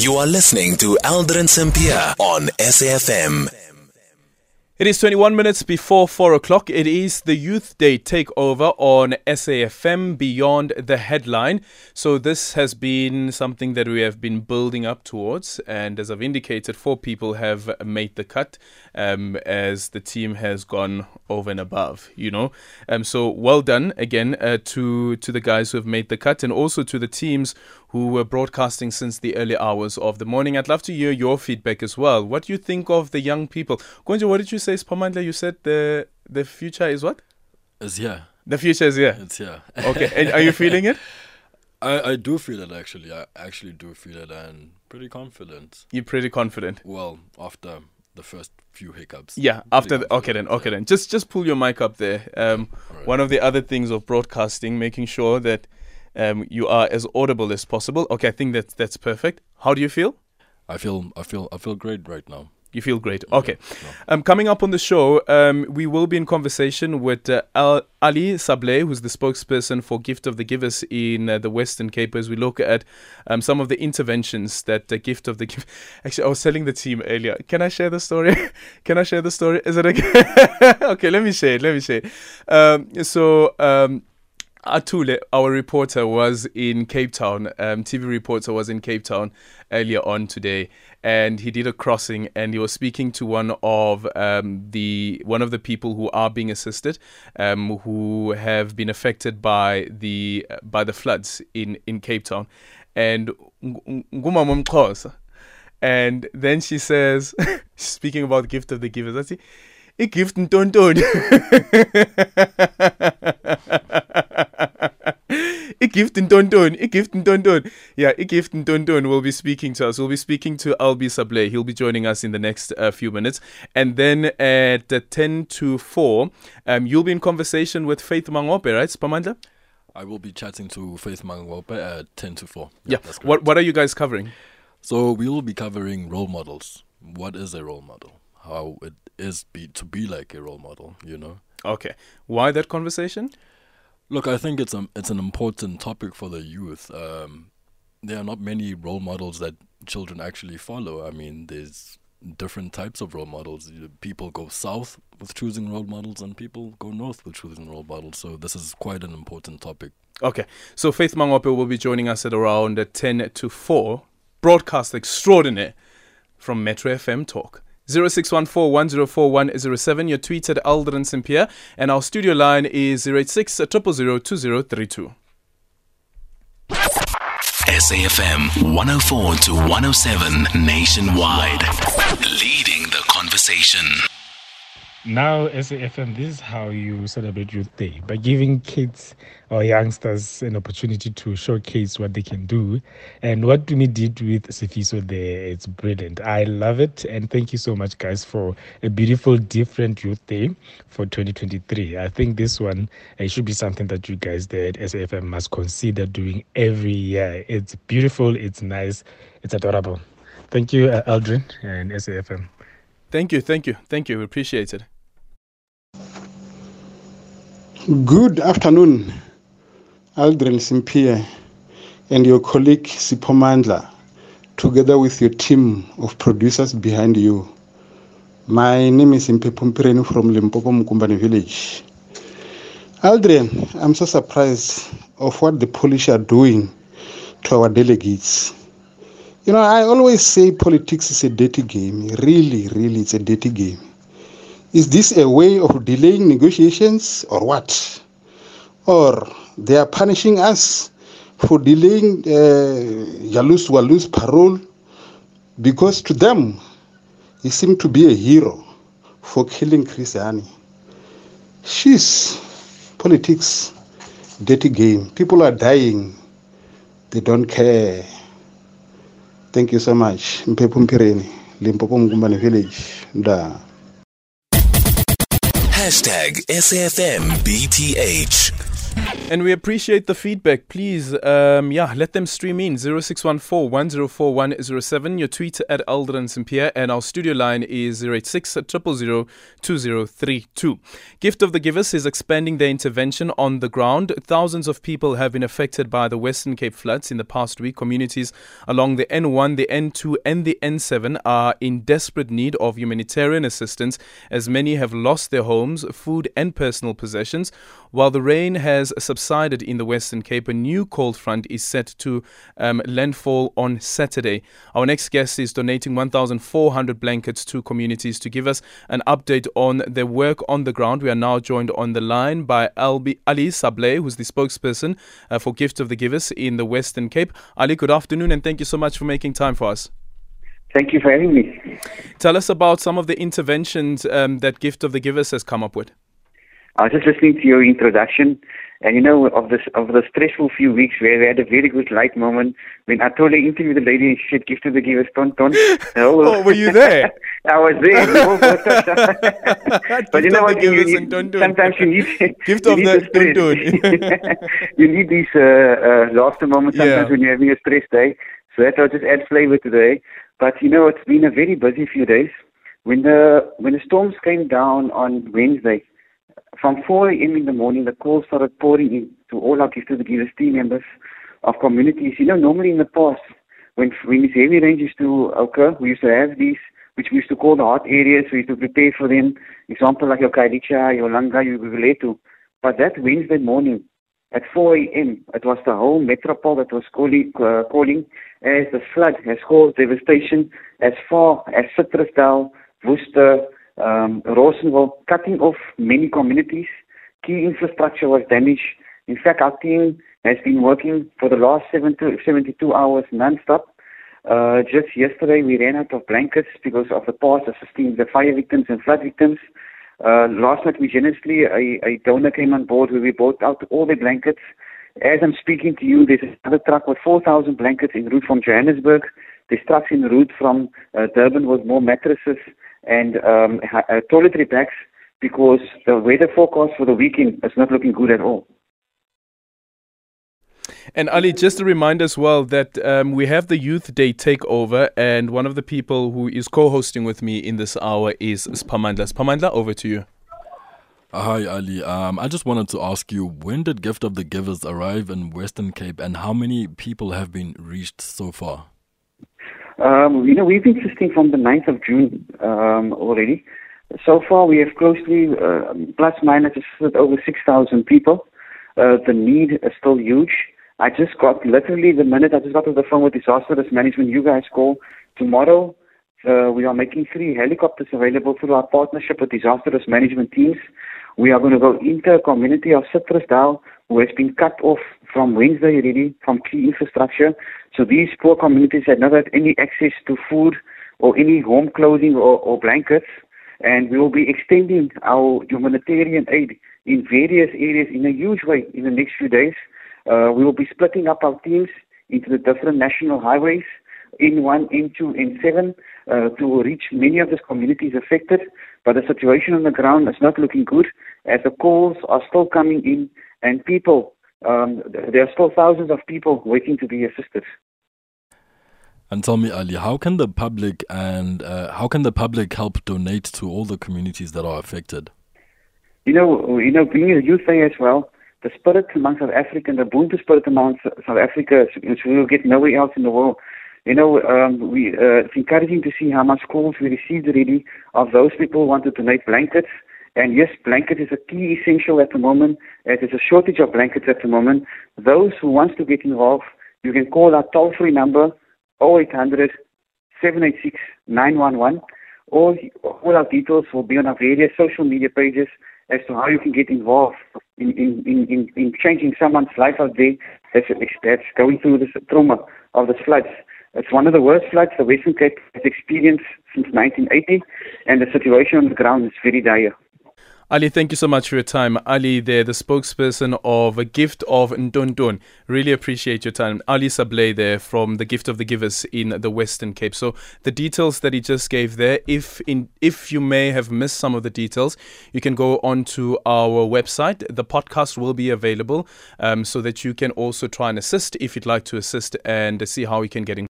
You are listening to Aldrin Sampia on SAFM. It is 21 minutes before 4 o'clock. It is the Youth Day Takeover on SAFM Beyond the Headline. So this has been something that we have been building up towards. And as I've indicated, 4 people have made the cut as the team has gone over and above, you know. So well done again to the guys who have made the cut, and also to the teams who were broadcasting since the early hours of the morning. I'd love to hear your feedback as well. What do you think of the young people? Gonja, what did you say, Siphamandla? You said the future is what? It's here. The future is here. It's here. Okay. And are you feeling it? I do feel it, actually. I actually do feel it, and pretty confident. You're pretty confident? Well, after the first few hiccups. Yeah, after the, okay then. Just pull your mic up there. Right. One of the other things of broadcasting, making sure that you are as audible as possible. Okay, I think that's perfect. How do you feel? I feel great right now. You feel great. Okay. Yeah, no. Coming up on the show, we will be in conversation with Ali Sablay, who's the spokesperson for Gift of the Givers in the Western Cape, as we look at some of the interventions that the Gift of the Givers... Actually, I was telling the team earlier. Can I share the story? Is it okay? Okay, let me share it. Atule, our reporter, was in Cape Town. TV reporter was in Cape Town earlier on today, and he did a crossing, and he was speaking to one of the people who are being assisted, who have been affected by the floods in Cape Town, and ngumama mXhosa, and then she says, speaking about Gift of the Givers, I see. I gift ntontoni. I gift ntontoni. Yeah, I gift ntontoni will be speaking to us. We'll be speaking to Albi Sablay. He'll be joining us in the next few minutes. And then at 10 to 4, you'll be in conversation with Faith Mangope, right, Siphamandla? I will be chatting to Faith Mangope at 10 to 4. Yeah. What are you guys covering? So we will be covering role models. What is a role model? How it is to be like a role model, you know. Okay, why that conversation? Look, I think it's an important topic for the youth. There are not many role models that children actually follow. I mean, there's different types of role models. People go south with choosing role models, and people go north with choosing role models. So this is quite an important topic. Okay, so Faith Mangope will be joining us at around 10 to 4, broadcast extraordinaire from Metro FM Talk. 0614104107. Your tweets at Aldrin Sampia, and our studio line is 086-000-2032. SAFM 104 to 107 nationwide, leading the conversation. Now, SAFM, this is how you celebrate Youth Day, by giving kids or youngsters an opportunity to showcase what they can do. And what Tumi did with Sifiso there, it's brilliant. I love it. And thank you so much, guys, for a beautiful, different Youth Day for 2023. I think this one, it should be something that you guys there at SAFM must consider doing every year. It's beautiful, it's nice, it's adorable. Thank you, Aldrin and SAFM. Thank you. We appreciate it. Good afternoon, Aldrin Sampia and your colleague Siphamandla, together with your team of producers behind you. My name is Simpepompereni from Limpopo Mokumbane village. Aldrin, I'm so surprised of what the police are doing to our delegates. You know, I always say politics is a dirty game. Really, it's a dirty game. Is this a way of delaying negotiations or what? Or they are punishing us for delaying Jalus Walu's parole, because to them, he seemed to be a hero for killing Chris Hani. She's politics, dirty game. People are dying. They don't care. Thank you so much. Mpepompereni, Limpopo Mokumbane village. Da. #SAFMBTH. And we appreciate the feedback. Please, let them stream in. 0614 104107. Your tweet at Aldrin Sampia, and our studio line is 086 000 2032. Gift of the Givers is expanding their intervention on the ground. Thousands of people have been affected by the Western Cape floods in the past week. Communities along the N1, the N2, and the N7 are in desperate need of humanitarian assistance, as many have lost their homes, food, and personal possessions. While the rain has subsided in the Western Cape, a new cold front is set to landfall on Saturday. Our next guest is donating 1,400 blankets to communities. To give us an update on their work on the ground, we are now joined on the line by Ali Sablay, who's the spokesperson for Gift of the Givers in the Western Cape. Ali, good afternoon, and thank you so much for making time for us. Thank you for having me. Tell us about some of the interventions that Gift of the Givers has come up with. I was just listening to your introduction, and you know, of the stressful few weeks where we had a very good light moment when I totally interviewed the lady and she said, "Gift of the Givers, Tonton." Oh, were you there? I was there. But you know what? Sometimes you need gift you of need the stress. You need these laughter moments sometimes when you're having a stress day. So that I'll just add flavor today. But you know, it's been a very busy few days. When the storms came down on Wednesday, from 4 a.m. in the morning, the calls started pouring in to all our Gift of the Givers team members of communities. You know, normally in the past, when these heavy rains used to occur, we used to have these, which we used to call the hot areas. We used to prepare for them, example like your Khayelitsha, your Langa, your Guguletu. But that Wednesday morning at 4 a.m., it was the whole metropole that was calling as the flood has caused devastation as far as Citrusdal, Worcester, cutting off many communities. Key infrastructure was damaged. In fact, our team has been working for the last 72 hours non-stop. Just yesterday, we ran out of blankets because of the past assisting the fire victims and flood victims. Last night, we generously, a donor came on board where we bought out all the blankets. As I'm speaking to you, there's another truck with 4,000 blankets en route from Johannesburg. There's trucks en route from Durban with more mattresses and toiletry bags, because the weather forecast for the weekend is not looking good at all. And Ali, just to remind us well that we have the Youth Day Takeover, and one of the people who is co-hosting with me in this hour is Siphamandla. Siphamandla, over to you. Hi Ali, I just wanted to ask you, when did Gift of the Givers arrive in Western Cape, and how many people have been reached so far? You know, we've been assisting from the 9th of June already. So far, we have closely, plus minus, assisted over 6,000 people. The need is still huge. I just got, literally the minute I just got off the phone with disaster risk management, you guys call. Tomorrow, we are making 3 helicopters available through our partnership with disaster risk management teams. We are going to go into a community of Citrusdal, who has been cut off from Wednesday already from key infrastructure. So these poor communities had not had any access to food or any home clothing or blankets. And we will be extending our humanitarian aid in various areas in a huge way in the next few days. We will be splitting up our teams into the different national highways, N1, N2, N7, to reach many of these communities affected. But the situation on the ground is not looking good, as the calls are still coming in and people, there are still thousands of people waiting to be assisted. And tell me, Ali, how can the public help donate to all the communities that are affected? You know, being a youth day as well, the spirit among South Africa and the Ubuntu spirit among South Africa, which we will get nowhere else in the world. You know, it's encouraging to see how much calls we received already of those people who want to donate blankets. And yes, blanket is a key essential at the moment, as there's a shortage of blankets at the moment. Those who want to get involved, you can call our toll-free number, 0800 786 911, or all our details will be on our various social media pages as to how you can get involved in changing someone's life out there that's going through this trauma of the floods. It's one of the worst floods the Western Cape has experienced since 1980, and the situation on the ground is very dire. Ali, thank you so much for your time. Ali there, the spokesperson of a Gift of Ndondon. Really appreciate your time. Ali Sablay there from the Gift of the Givers in the Western Cape. So the details that he just gave there, if you may have missed some of the details, you can go onto our website. The podcast will be available so that you can also try and assist if you'd like to assist and see how you can get in.